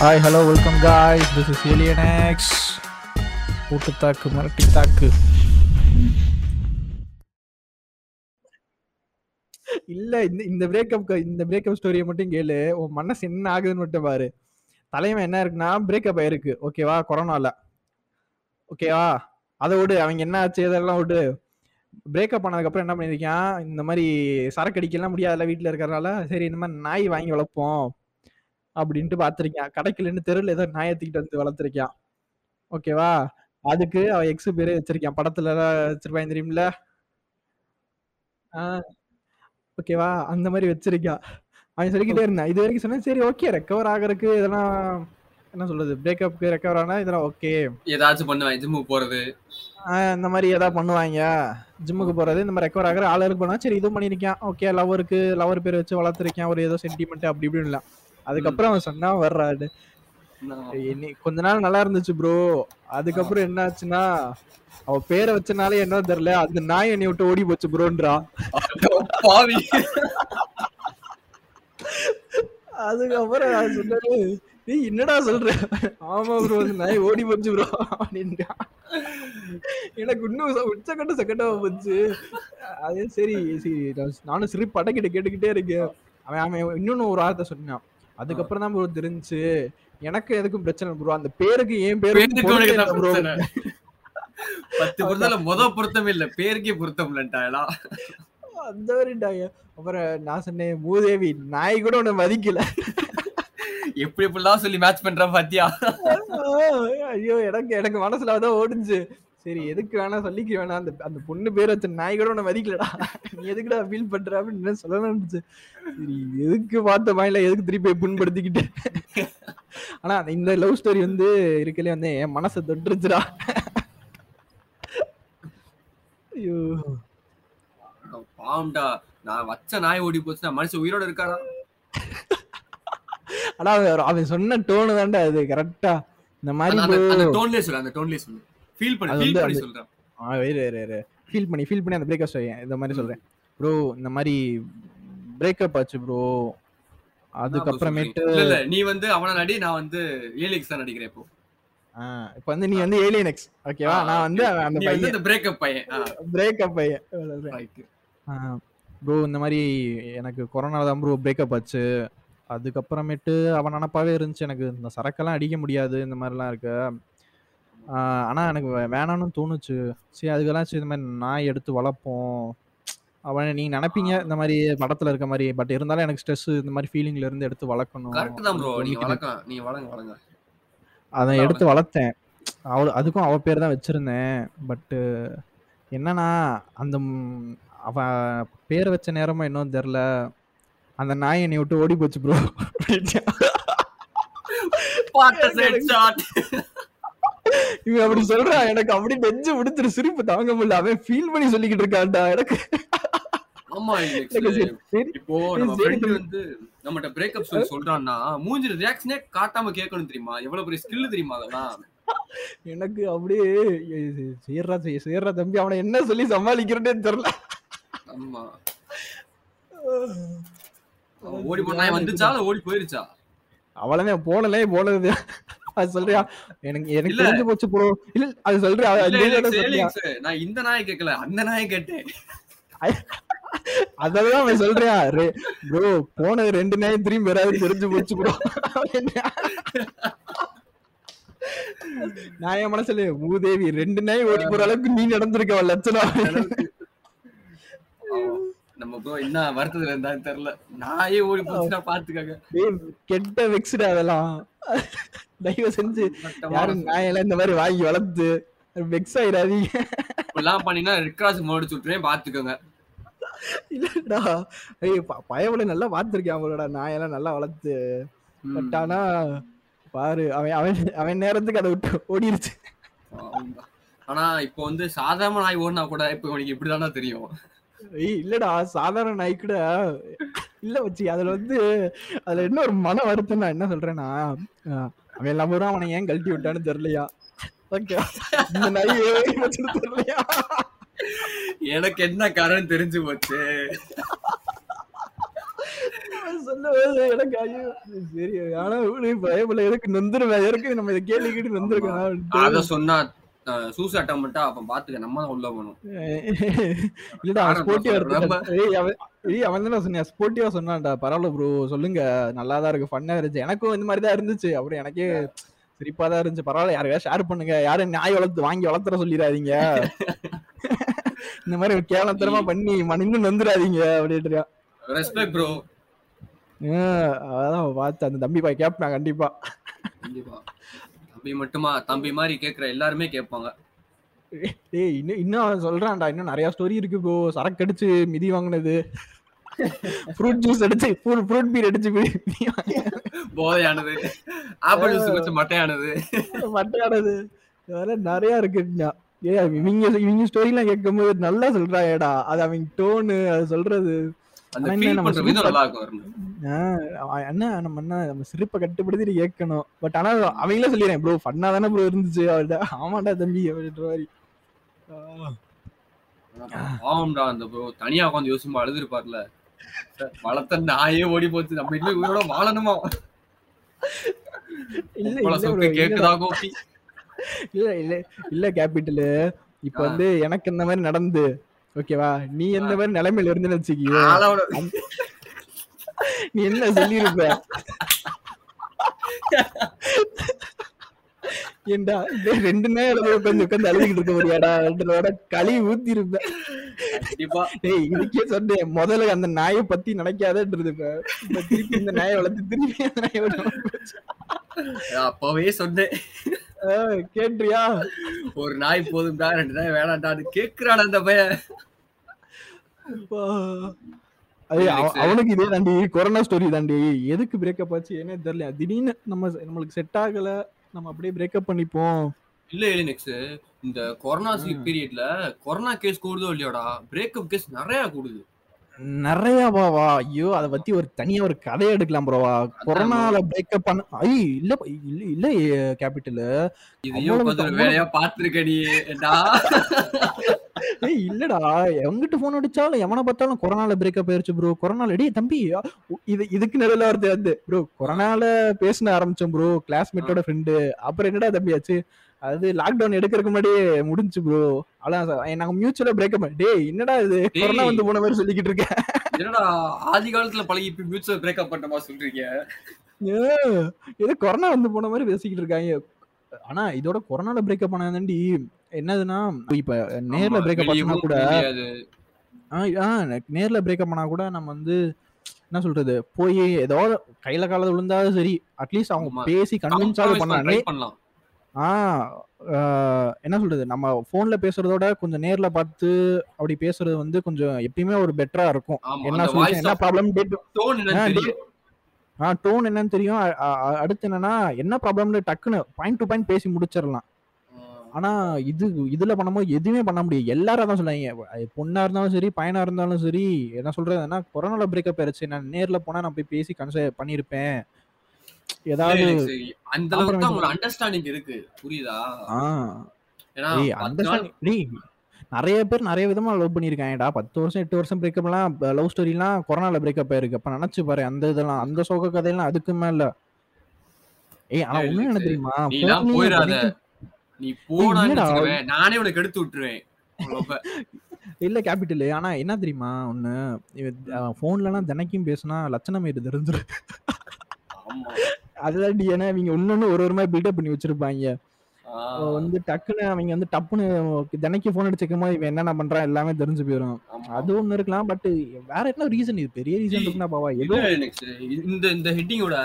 Hi hello welcome guys, this is Alienex. கூட்டு தாக்கு மிரட்டி தாக்கு இல்ல, இந்த பிரேக்கப் ஸ்டோரியை மட்டும் கேளு. உன் மனசு என்ன ஆகுதுன்னு மட்டும் பாரு. தலைவன் என்ன இருக்குன்னா, பிரேக்கப் ஆயிருக்கு, ஓகேவா, கொரோனால, ஓகேவா. அதை விடு, அவங்க என்ன ஆச்சு இதெல்லாம் விடு. பிரேக்கப் ஆனதுக்கப்புறம் என்ன பண்ணியிருக்கான், இந்த மாதிரி சரக்கு அடிக்கலாம் முடியாதுல்ல வீட்டில் இருக்கிறதுனால, சரி இந்த மாதிரி நாய் வாங்கி வளர்ப்போம் அப்படின்ட்டு பார்த்துருக்கான். கடைக்குலன்னு தெருவில் ஏதோ நாயை தூக்கிட்டு வந்து வளர்த்துருக்கான், ஓகேவா. அதுக்கு அவன் எக்ஸு பேரே வச்சிருக்கான், படத்துல வச்சிருப்பான் தெரியுமில்ல, ஓகேவா, அந்த மாதிரி வச்சிருக்கான். அவன் சொல்லிக்கிட்டே இருந்தான், இது வரைக்கும் சொன்னேன் சரி ஓகே, ரெக்கவர் ஆகிறதுக்கு இதெல்லாம் என்ன சொல்றது, பிரேக்கப்புக்கு ரெக்கவர் ஆனா இதெல்லாம் ஓகே, ஏதாச்சும் பண்ணுவேன், ஜிம்முக்கு போறது, இந்த மாதிரி ஏதாவது பண்ணுவாங்க, ஜிம்முக்கு போகிறது, இந்த மாதிரி ரெக்கவர் ஆகிற ஆளுக்கு போனால் சரி இதுவும் பண்ணியிருக்கேன், ஓகே. லவருக்கு லவர் பேர் வச்சு வளர்த்துருக்கேன், ஒரு ஏதோ சென்டிமெண்ட் அப்படி இப்படின்னு இல்லை. அதுக்கப்புறம் அவன் சொன்னான் வர்றாடு, கொஞ்ச நாள் நல்லா இருந்துச்சு ப்ரோ, அதுக்கப்புறம் என்ன ஆச்சுன்னா அவன் பேரை வச்சனாலே என்ன தெரியல, அந்த நாய் என்னை விட்டு ஓடி போச்சு ப்ரோன்றா. அதுக்கப்புறம் நான் சொன்னது, நீ என்னடா சொல்ற, ஆமா ப்ரோ நாய் ஓடி போச்சு ப்ரோ அப்படின்டா. எனக்கு இன்னும் உச்சக்கட்ட செகண்டாக போச்சு. அதே சரி சரி நானும் சரி படக்கிட்ட கேட்டுக்கிட்டே இருக்கேன். அவன் அவன் இன்னொன்னு ஒரு வார்த்தை சொன்னான், அதுக்கப்புறம் தான் ப்ரோ தெரிஞ்சு எனக்கு எதுக்கும் பிரச்சனை ப்ரோ, அந்த பேருக்கு ஏன் பேரு ப்ரோ, 10 மொதல் பொருத்தம் இல்லை, பேருக்கே பொருத்தம் இல்லைன்ட்டாங்களா, அந்த மாதிரிட்டாங்க. அப்புறம் நான் சொன்னேன், மூதேவி நாய் கூட உன்னை மதிக்கல, எப்படி எப்படிலாம் சொல்லி மேட்ச் பண்ற பாத்தியா. ஐயோ எனக்கு எனக்கு மனசுல தான் ஓடுச்சு, சரி எதுக்கு வேணா சொல்லிக்க வேணாம், அந்த அந்த பொண்ணு பேர் வச்சு நாய் கூட உன்னை மதிக்கலடா, நீ எதுக்குடா ஃபீல் பண்ற அப்படின்னு சொல்லணும்னுச்சு. சரி எதுக்கு பார்த்த மாதிரில, எதுக்கு திருப்பி புண்படுத்திக்கிட்டேன். ஆனா இந்த லவ் ஸ்டோரி வந்து இருக்கலே வந்து என் மனசை தொட்டுருச்சுடா. ஐயோ பாவம்டா, நான் வச்ச நாய் ஓடி போச்சு, மனுஷன் உயிரோட இருக்காரா. ஆனா அவன் சொன்ன டோனு தான்டா அது கரெக்டா, இந்த மாதிரி அந்த பிரேக்கப் சொல்றேன், இந்த மாதிரி சொல்றேன் ப்ரோ, இந்த மாதிரி பிரேக்கப் ஆச்சு ப்ரோ, அதுக்கப்புறமேட்டு நீ வந்து அவன நடி, நான் வந்து ஏலியனெக்ஸ் தான் நடிக்கிறேன் இப்போ. இப்ப வந்து நீ வந்து ஏலியனெக்ஸ், ஓகேவா, நான் வந்து அந்த பையன், அந்த பிரேக்கப் பையன் ப்ரோ, இந்த மாதிரி எனக்கு கொரோனா தான் ப்ரோ பிரேக்கப் ஆச்சு, அதுக்கப்புறமேட்டு அவன் நினப்பாவே இருந்துச்சு எனக்கு இந்த சரக்கெல்லாம் அடிக்க முடியாது இந்த மாதிரிலாம் இருக்கு, ஆனால் எனக்கு வேணான்னு தோணுச்சு, சரி அதுக்கெல்லாம் சரி இந்த மாதிரி நாய் எடுத்து வளர்ப்போம். அவன் நீங்கள் நினைப்பீங்க இந்த மாதிரி படத்தில் இருக்க மாதிரி, பட் இருந்தாலும் எனக்கு ஸ்ட்ரெஸ் இந்த மாதிரி ஃபீலிங்ல இருந்து எடுத்து வளர்க்கணும், அதை எடுத்து வளர்த்தேன். அவள் அதுக்கும் அவள் பேர் தான் வச்சுருந்தேன், பட்டு என்னன்னா அந்த அவன் பேர் வச்ச நேரமும் இன்னும் தெரில, அந்த நாய் என்னை விட்டு ஓடி போச்சு ப்ரோ. இவன் அப்படி சொல்றான், எனக்கு அப்படி நெஞ்சு விடுத்துரு, சிரிப்பு தாங்க முடியல, அவன் ஃபீல் பண்ணி சொல்லிக்கிட்டு இருக்கான்டா எனக்கு. ஆமா இப்போ நம்ம ஃப்ரெண்ட் வந்து நம்மட்ட பிரேக்கப் சொல்லி சொல்றான்னா மூஞ்சி ரியாக்ஷனே காட்டாம கேட்கணும் தெரியுமா, எவ்வளவு பெரிய ஸ்கில் தெரியுமா அதெல்லாம். எனக்கு அப்படியே சேர்றா தம்பி, அவனை என்ன சொல்லி சமாளிக்கிறேன்னே தெரியல. ஆமா ஓடி போனாய் வந்துச்சா ஓடி போயிருச்சா, அவளே போனது அது சொல்றியா, எனக்கு எனக்கு தெரிஞ்சு போச்சு ப்ரோ. இல்ல அது சொல்றியா, நான் இந்த நாயை கேட்கல அந்த நாயை கேட்டேன், அதெல்லாம் நான் சொல்றியா ப்ரோ, போனது 2 நாய் திரும்பி வராது, தெரிஞ்சு போச்சு ப்ரோ. நான் என் மனசுல மூதேவி 2 நாய் ஓடி போற அளவுக்கு நீ நடந்திருக்க லட்சணம். நம்ம ப்ரோ என்ன வருத்தத்துல இருந்தா தெரியல, நாயே ஓடி போச்சுடா பாத்துக்காங்க, கெட்ட வெக்ஸ்டா அதெல்லாம். தயவு செஞ்சு யாரும் நாயெல்லாம் இந்த மாதிரி வாங்கி வளர்த்து வெக்ஸ் ஆயிடாதீங்க. இப்பெல்லாம் பண்ணினா ரெட் கிராஸ் மோடு சுட்டுறேன் பாத்துக்கோங்க. இல்லடா ஐயோ பயவுல நல்லா பாத்துருக்கேன் அவங்களோட நாயெல்லாம் நல்லா வளர்த்து, பட் ஆனா பாரு அவன் அவன் அவன் நேரத்துக்கு அதை விட்டு ஓடிருச்சு. ஆனா இப்போ வந்து சாதாரண நாய் ஓடினா கூட இப்ப உனக்கு இப்படிதானா தெரியும். இல்லடா சாதாரண நாய்க்கூட இல்ல வச்சு, அதுல வந்து அதுல என்ன ஒரு மன வருத்தம், நான் என்ன சொல்றேன்னா அவன் எல்லா பேரும் அவனை ஏன் கழட்டி விட்டான்னு தெரியலையா, இந்த நாய் தெரியலையா, எனக்கு என்ன காரணம் தெரிஞ்சு போச்சு சொல்ல சொன்னான்டா பரவாயில்ல ப்ரோ சொல்லுங்க நல்லாதான் இருக்கு ஃபன்னா இருந்துச்சு. எனக்கும் இந்த மாதிரிதான் இருந்துச்சு. அப்புறம் எனக்கே சிரிப்பா தான் இருந்துச்சு. பரவாயில்ல யாரையா ஷேர் பண்ணுங்க, யாரும் நாய் வளர்த்து வாங்கி வளர்த்துற சொல்லிடாதீங்க, இந்த மாதிரி கேவலத்தரமா பண்ணி மண்ணின்னு வந்துடாதீங்க அப்படின்ட்டு. Respect bro. அதான் பார்த்து அந்த தம்பி பாய் கேட்பேன் கண்டிப்பா. கண்டிப்பா தம்பி மட்டுமா, தம்பி மாதிரி கேட்குற எல்லாருமே கேட்பாங்க. ஏய் இன்னும் இன்னும் சொல்றான்டா, இன்னும் நிறைய ஸ்டோரி இருக்கு ப்ரோ. சரக்கு அடிச்சு மிதி வாங்கினது, ஃப்ரூட் ஜூஸ் அடிச்சு ஃப்ரூட் பீர் அடிச்சு போதையானது, ஆப்பிள் ஜூஸ் குடிச்சு மட்டையானது மட்டையானது இதெல்லாம் நிறைய இருக்குண்ணா. இவங்க இவங்க ஸ்டோரிலாம் கேட்கும் போது நல்லா சொல்றாங்கடா. அது அவங்க டோனு அது சொல்றது சிரிப்பை கட்டுப்படுத்தி கேட்கணும். பட் ஆனா அவங்களே சொல்லிடுறேன் ப்ரோ ஃபன்னா தானே ப்ரோ இருந்துச்சு அவர்கிட்ட. ஆமாண்டா தம்பி அப்படின்ற மாதிரி ஆமாண்டா. அந்த ப்ரோ தனியா உட்காந்து யோசிப்பா அழுதுருப்பார்ல, வளர்த்த நாயே ஓடி போச்சு நம்ம இன்னும் இவரோட வாழணுமா கேக்குதாக்கி இல்ல இல்ல இல்ல கேபிட்டல். இப்ப வந்து எனக்கு இந்த மாதிரி நடந்து ஓகேவா, நீ எந்த மாதிரி நிலைமையில இருந்து வச்சுக்கிய நீ என்ன சொல்லிருப்ப ஏண்டா ரெண்டு நேரம் உட்காந்து உட்காந்து அழுதுகிட்டு இருக்க முடியாடா ரெண்டோட களி ஊத்தி இருப்பேன். இதுக்கே சொன்னேன் முதல்ல அந்த நாயை பத்தி நினைக்காதது, திருப்பி இந்த நாயை வளர்த்து திருப்பி அந்த நாயை அப்பவே சொன்னேன் கேட்றியா ஒரு நாய் போதும் தான் ரெண்டு நாய் வேணாண்டான்னு கேக்குறான் அந்த பையன். அவனுக்கு இதே தாண்டி கொரோனா ஸ்டோரி தாண்டி. எதுக்கு பிரேக்கப் ஆச்சு ஏன்னே தெரியல, திடீர்னு நம்மளுக்கு செட் ஆகல, நம்ம அப்படியே பிரேக்கப் பண்ணிப்போம். இல்ல இல்ல நெக்ஸ்ட் இந்த கொரோனா பீரியட்ல கொரோனா கேஸ் கூடுதோ இல்லையோடா, பிரேக்கப் கேஸ் நிறைய கூடுது நிறைய பாவா. ஐயோ அதை பத்தி ஒரு தனியா ஒரு கதையை எடுக்கலாம் ப்ரோவா. கொரோனால பிரேக்கப் பண்ண ஐ இல்ல இல்ல இல்ல கேபிட்டல் வேலையா பாத்துருக்கா இல்லடா. எங்கிட்ட போன் அடிச்சாலும் எவனை பார்த்தாலும் கொரோனால பிரேக்கப் ஆயிருச்சு ப்ரோ, கொரோனால அடி தம்பி இது இதுக்கு நிலையில வருது வந்து ப்ரோ. கொரோனால பேசின ஆரம்பிச்சோம் ப்ரோ, கிளாஸ்மேட்டோட ஃப்ரெண்டு. அப்புறம் என்னடா தம்பி ஆச்சு, அது லாக்டவுன் எடுக்கிறதுக்கு முன்னாடியே முடிஞ்சு ப்ரோ. அதான் நாங்க மியூச்சுவலா பிரேக்கப். டே என்னடா இது கொரோனா வந்து போன மாதிரி சொல்லிக்கிட்டு இருக்கேன், என்னடா ஆதி காலத்துல பழகி இப்ப மியூச்சுவல் பிரேக்கப் பண்றமா சொல்றீங்க, ஏதோ கொரோனா வந்து போன மாதிரி பேசிக்கிட்டு இருக்காங்க. ஆனா இதோட கொரோனால பிரேக்கப் பண்ணாதாண்டி என்னதுன்னா, இப்ப நேர்ல பிரேக்கப் பண்ணா கூட நேர்ல பிரேக்கப் பண்ணா கூட நம்ம வந்து என்ன சொல்றது போய் ஏதோ கையில காலத்துல விழுந்தாலும் சரி அட்லீஸ்ட் அவங்க பேசி கன்வின்ஸாவது பண்ணலாம். என்ன சொல்றது நம்ம போன்ல பேசுறதோட கொஞ்சம் நேர்ல பார்த்து அப்படி பேசுறது வந்து கொஞ்சம் எப்பயுமே ஒரு பெட்டரா இருக்கும். என்ன சொல்றது என்ன ப்ராப்ளம் டோன் என்னன்னு தெரியும். அடுத்து என்னன்னா என்ன ப்ராப்ளம்ல டக்குன்னு பாயிண்ட் டு பாயிண்ட் பேசி முடிச்சிடலாம். ஆனா இதுல பண்ணும்போது எதுவுமே பண்ண முடியாது. எல்லாரும் தான் சொல்லுவாங்க, பொண்ணா இருந்தாலும் சரி பையனா இருந்தாலும் சரி. என்ன சொல்றதுன்னா கொரோனால பிரேக்கப் ஆயிடுச்சு, நான் நேர்ல போனா நான் போய் பேசி கன்சல்ட் பண்ணிருப்பேன். நிறைய பேர் நிறைய விதமா லவ் பண்ணிருக்காங்கடா. 10 வருஷம் 8 வருஷம் பிரேக்கப் எல்லாம் லவ் ஸ்டோரி எல்லாம் கொரோனால பிரேக்கப் ஆயிருக்கு. அப்ப நினைச்சு பாரு அந்த இதெல்லாம் அந்த சோக கதையெல்லாம் அதுக்குமே இல்ல. ஏய் ஆனா ஒண்ணு என்ன தெரியுமா, நீ போனா நானே உனக்கு எடுத்து விட்டுருவேன் இல்ல கேபிட்டல். ஆனா என்ன தெரியுமா ஒண்ணு, போன்ல எல்லாம் தினைக்கும் பேசுனா லட்சணம் இது தெரிஞ்சிரு. அதுதான் ஏன்னா இவங்க ஒன்னொன்னு ஒரு மாதிரி பில்டப் பண்ணி வச்சிருப்பாங்க. வந்து டக்குன்னு அவங்க வந்து டப்புன்னு தினைக்கு போன் அடிச்சுக்கும் போது இவன் என்னென்ன பண்றான் எல்லாமே தெரிஞ்சு போயிடும். அது ஒண்ணு இருக்கலாம். பட் வேற என்ன ரீசன், இது பெரிய ரீசன் இருக்குன்னா பாவா. இந்த இந்த ஹெட்டிங்கோட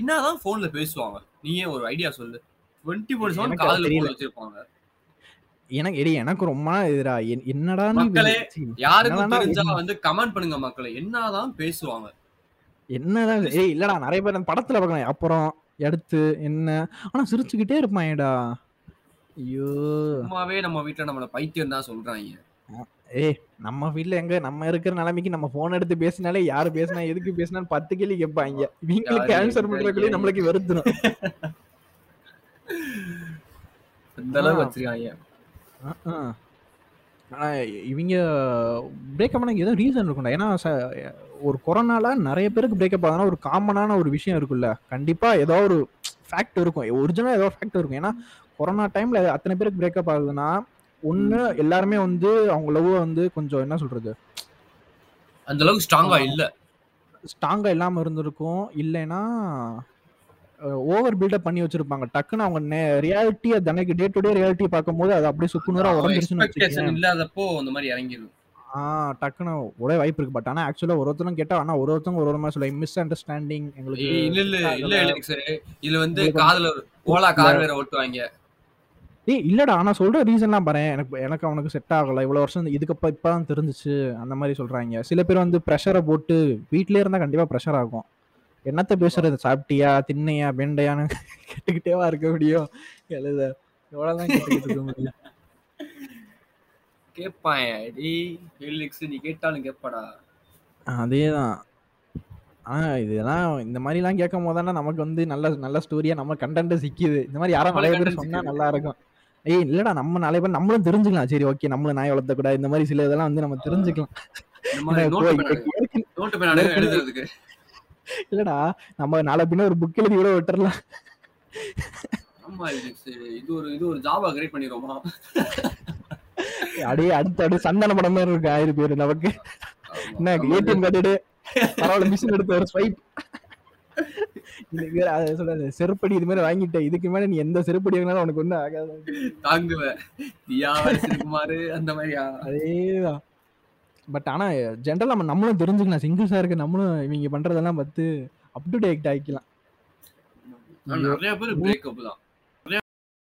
என்னதான் போன்ல பேசுவாங்க நீயே ஒரு ஐடியா சொல்லு. 24/7 காதுல போன் வச்சிருப்பாங்க. எனக்கு எனக்கு ரொம்ப எதிரா என்னடா மக்களே, யாருக்கும் தெரிஞ்சா வந்து கமெண்ட் பண்ணுங்க மக்களே, என்னதான் பேசுவாங்க என்னதான். ஏய் இல்லடா நிறைய பேர் அந்த படத்துல பார்க்கலாம் அப்புறம் எடுத்து என்ன ஆனா சிரிச்சுக்கிட்டே இருப்பாங்கடா. ஐயோ சும்மாவே நம்ம வீட்டுல நம்மள பைத்தியம் தான் சொல்றாங்க. ஏய் நம்ம வீட்டுல எங்க நம்ம இருக்கிற நிலைமைக்கு நம்ம போன் எடுத்து பேசினாலே யாரு பேசினா எதுக்கு பேசினா 10 கேள்வி கேட்பாங்க. இவங்களுக்கு ஆன்சர் பண்றதுக்குள்ளே நம்மளுக்கு வெறுத்துடும். அந்த அளவு வச்சிருக்காங்க. ஆனால் இவங்க பிரேக்கப் பண்ண ஏதோ ரீசன் இருக்கும்டா. ஏன்னா ஒரு கொரோனால நிறைய பேருக்கு பிரேக்கப் ஆகுதுன்னா ஒரு காமனான ஒரு விஷயம் இருக்குல்ல, கண்டிப்பாக ஏதோ ஒரு ஃபேக்ட் இருக்கும், ஒரிஜினலாக ஏதோ ஃபேக்ட் இருக்கும். ஏன்னா கொரோனா டைமில் அத்தனை பேருக்கு பிரேக்கப் ஆகுதுன்னா ஒன்று எல்லாருமே வந்து அவங்க லவ் வந்து கொஞ்சம் என்ன சொல்கிறது அந்த அளவுக்கு ஸ்ட்ராங்காக இல்லை, ஸ்ட்ராங்காக இல்லாமல் இருந்திருக்கும். இல்லைன்னா ஓவர் பில்டப் பண்ணி வச்சிருப்பாங்க. டக்குன்னு அவங்க ரியாலிட்டியை தனக்கு டே டு டே ரியாலிட்டி பார்க்கும்போது அது அப்படியே சுக்குநூறாக உடம்பு இல்லாதப்போ அந்த மாதிரி இறங்கிடும். டக்குன்னு ஒரே வாய்ப்பு இருக்கு. பட் ஆனால் ஆக்சுவலாக ஒரு ஒருத்தரும் கேட்டால் ஆனால் ஒரு ஒருத்தவங்க ஒரு மாதிரி சொல்லுவாங்க மிஸ் அண்டர்ஸ்டாண்டிங். எங்களுக்கு இல்லை சார், இது வந்து காதில் ஓலா கார் வேற ஓட்டுவாங்க. இல்லடா ஆனா சொல்ற ரீசன்லாம் பாரு, எனக்கு அவனுக்கு செட் ஆகல, இவ்வளவு வருஷம் இதுக்கப்புறம் இப்பதான் தெரிஞ்சிச்சு அந்த மாதிரி சொல்றாங்க. சில பேர் வந்து ப்ரெஷரை போட்டு வீட்லயே இருந்தா கண்டிப்பா ப்ரெஷர் ஆகும். என்னத்த பேசுறது, சாப்பிட்டியா தின்னையா பெண்டையான்னு கேட்டுக்கிட்டேவா இருக்க முடியும்? எழுத எவ்வளவுதான் கேட்டுக்கிட்டு இருக்க முடியும்? கேட்பான் கேட்பாடா, அதேதான். இதெல்லாம் இந்த மாதிரி எல்லாம் கேட்கும் போதானா நமக்கு வந்து நல்ல நல்ல ஸ்டோரியா நம்ம கண்டென்ட் சிக்கிது. இந்த மாதிரி யாரும் நிறைய பேர் சொன்னா நல்லா இருக்கும். இல்லடா நம்ம நிறைய பேர் நம்மளும் தெரிஞ்சுக்கலாம். சரி ஓகே நம்மளும் நாய் வளர்த்த கூடாது இந்த மாதிரி சில இதெல்லாம் வந்து நம்ம தெரிஞ்சுக்கலாம். இல்லடா நம்ம நாளை பின்ன ஒரு புக் எழுதி கூட விட்டுறலாம். இது ஒரு ஜாபா கிரியேட் பண்ணிடுவோமா? அடே அடுத்த சந்தான படம் மாதிரி இருக்கு. 1000 பேர் நமக்கு என்ன ஏடிஎம் கார்டு செருப்படி இது மாதிரி வாங்கிட்ட, இதுக்கு மேல நீ எந்த செருப்படி வாங்கினாலும் உனக்கு ஒண்ணு ஆகாது, தாங்குவேன். பட் ஆனா ஜென்ரல் நம்ம நம்மளும் தெரிஞ்சுக்கலாம். சிங்கிள்ஸா இருக்கு நம்மளும் இவங்க பண்றதெல்லாம் பார்த்து அப்டேட் ஆகிக்கலாம்.